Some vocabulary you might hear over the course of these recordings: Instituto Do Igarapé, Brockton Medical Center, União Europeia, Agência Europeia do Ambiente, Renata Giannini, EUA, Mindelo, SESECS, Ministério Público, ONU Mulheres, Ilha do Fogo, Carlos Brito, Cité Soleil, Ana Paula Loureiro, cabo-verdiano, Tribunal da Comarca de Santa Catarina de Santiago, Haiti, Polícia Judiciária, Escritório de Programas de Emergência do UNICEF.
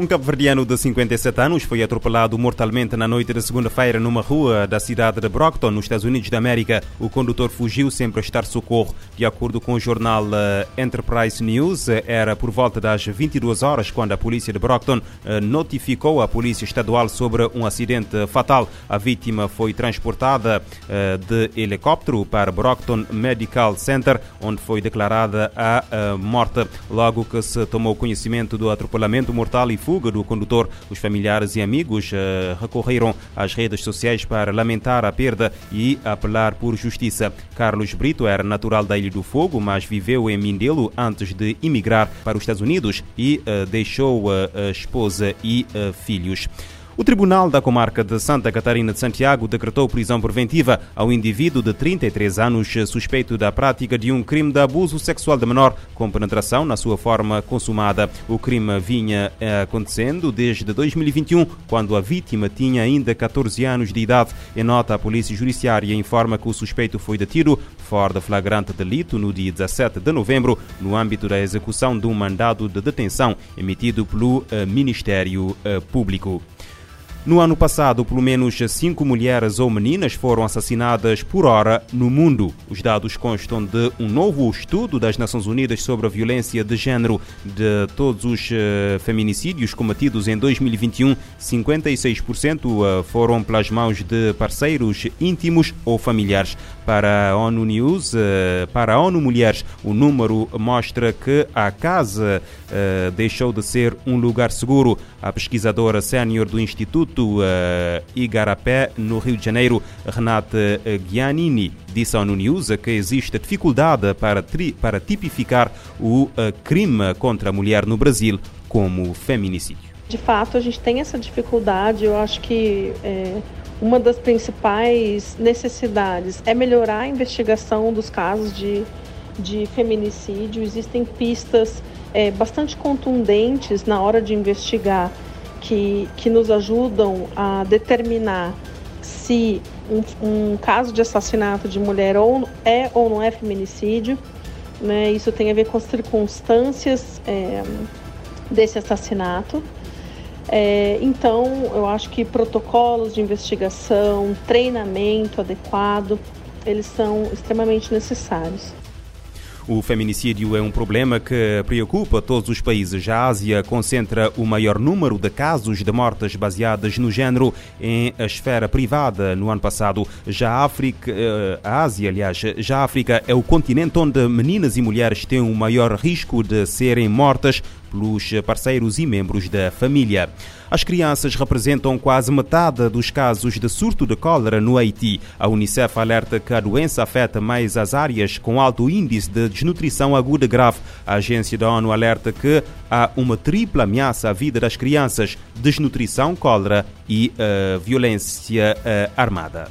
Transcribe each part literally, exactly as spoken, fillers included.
Um cabo-verdiano de cinquenta e sete anos foi atropelado mortalmente na noite de segunda-feira numa rua da cidade de Brockton, nos Estados Unidos da América. O condutor fugiu sem prestar socorro. De acordo com o jornal Enterprise News, era por volta das vinte e duas horas quando a polícia de Brockton notificou a polícia estadual sobre um acidente fatal. A vítima foi transportada de helicóptero para Brockton Medical Center, onde foi declarada a morte. Logo que se tomou conhecimento do atropelamento mortal e fuga do condutor, os familiares e amigos eh, recorreram às redes sociais para lamentar a perda e apelar por justiça. Carlos Brito era natural da Ilha do Fogo, mas viveu em Mindelo antes de emigrar para os Estados Unidos e eh, deixou eh, esposa e eh, filhos. O Tribunal da Comarca de Santa Catarina de Santiago decretou prisão preventiva ao indivíduo de trinta e três anos suspeito da prática de um crime de abuso sexual de menor com penetração na sua forma consumada. O crime vinha acontecendo desde dois mil e vinte e um, quando a vítima tinha ainda catorze anos de idade. Em nota, a Polícia Judiciária informa que o suspeito foi detido fora de flagrante delito no dia dezassete de novembro, no âmbito da execução de um mandado de detenção emitido pelo Ministério Público. No ano passado, pelo menos cinco mulheres ou meninas foram assassinadas por hora no mundo. Os dados constam de um novo estudo das Nações Unidas sobre a violência de género. De todos os uh, feminicídios cometidos em dois mil e vinte e um, cinquenta e seis por cento foram pelas mãos de parceiros íntimos ou familiares. Para a ONU News, uh, para a ONU Mulheres, o número mostra que a casa uh, deixou de ser um lugar seguro. A pesquisadora sénior do Instituto do Igarapé, no Rio de Janeiro, Renata Giannini, disse à ONU News que existe dificuldade para, tri, para tipificar o crime contra a mulher no Brasil como feminicídio. De fato, a gente tem essa dificuldade. Eu acho que é, uma das principais necessidades é melhorar a investigação dos casos de, de feminicídio. Existem pistas é, bastante contundentes na hora de investigar, Que, que nos ajudam a determinar se um, um caso de assassinato de mulher ou é ou não é feminicídio, né? Isso tem a ver com as circunstâncias é, desse assassinato. É, então, eu acho que protocolos de investigação, treinamento adequado, eles são extremamente necessários. O feminicídio é um problema que preocupa todos os países. A Ásia concentra o maior número de casos de mortes baseadas no género em esfera privada no ano passado. Já a África, a Ásia, aliás, já a África é o continente onde meninas e mulheres têm o maior risco de serem mortas pelos parceiros e membros da família. As crianças representam quase metade dos casos de surto de cólera no Haiti. A Unicef alerta que a doença afeta mais as áreas com alto índice de desnutrição aguda grave. A agência da ONU alerta que há uma tripla ameaça à vida das crianças: desnutrição, cólera e uh, violência uh, armada.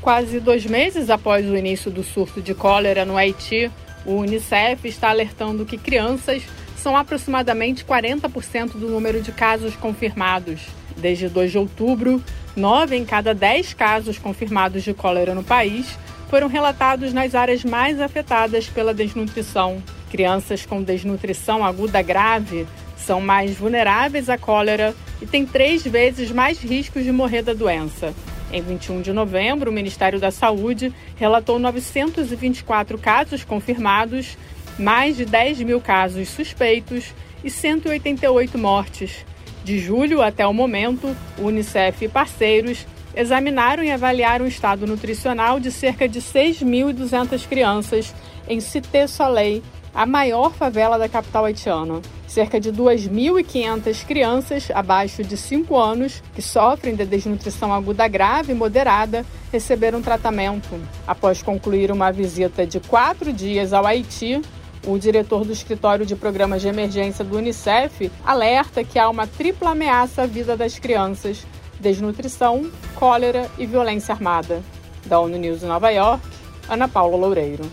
Quase dois meses após o início do surto de cólera no Haiti, o Unicef está alertando que crianças são aproximadamente quarenta por cento do número de casos confirmados. Desde dois de outubro, nove em cada dez casos confirmados de cólera no país foram relatados nas áreas mais afetadas pela desnutrição. Crianças com desnutrição aguda grave são mais vulneráveis à cólera e têm três vezes mais riscos de morrer da doença. Em vinte e um de novembro, o Ministério da Saúde relatou novecentos e vinte e quatro casos confirmados, mais de dez mil casos suspeitos e cento e oitenta e oito mortes. De julho até o momento, o Unicef e parceiros examinaram e avaliaram o estado nutricional de cerca de seis mil e duzentas crianças em Cité Soleil, a maior favela da capital haitiana. Cerca de duas mil e quinhentas crianças abaixo de cinco anos que sofrem de desnutrição aguda grave e moderada receberam tratamento. Após concluir uma visita de quatro dias ao Haiti, o diretor do Escritório de Programas de Emergência do UNICEF alerta que há uma tripla ameaça à vida das crianças: desnutrição, cólera e violência armada. Da ONU News em Nova York, Ana Paula Loureiro.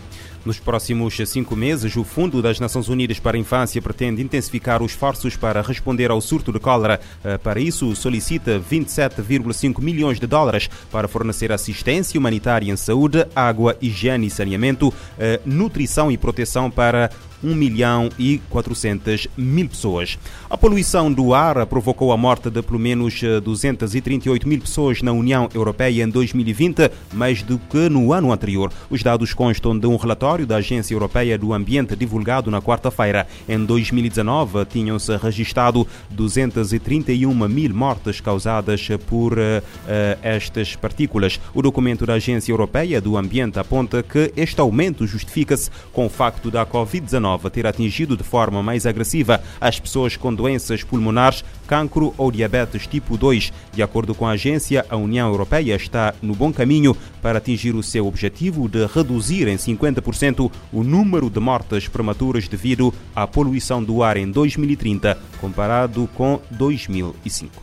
Nos próximos cinco meses, o Fundo das Nações Unidas para a Infância pretende intensificar os esforços para responder ao surto de cólera. Para isso, solicita vinte e sete vírgula cinco milhões de dólares para fornecer assistência humanitária em saúde, água, higiene e saneamento, nutrição e proteção para um milhão e quatrocentas mil pessoas. A poluição do ar provocou a morte de pelo menos duzentas e trinta e oito mil pessoas na União Europeia em dois mil e vinte, mais do que no ano anterior. Os dados constam de um relatório da Agência Europeia do Ambiente divulgado na quarta-feira. Em dois mil e dezanove, tinham-se registrado duzentas e trinta e uma mil mortes causadas por uh, estas partículas. O documento da Agência Europeia do Ambiente aponta que este aumento justifica-se com o facto da covid dezenove ter atingido de forma mais agressiva as pessoas com doenças pulmonares, cancro ou diabetes tipo dois. De acordo com a agência, a União Europeia está no bom caminho para atingir o seu objetivo de reduzir em cinquenta por cento o número de mortes prematuras devido à poluição do ar em dois mil e trinta, comparado com dois mil e cinco.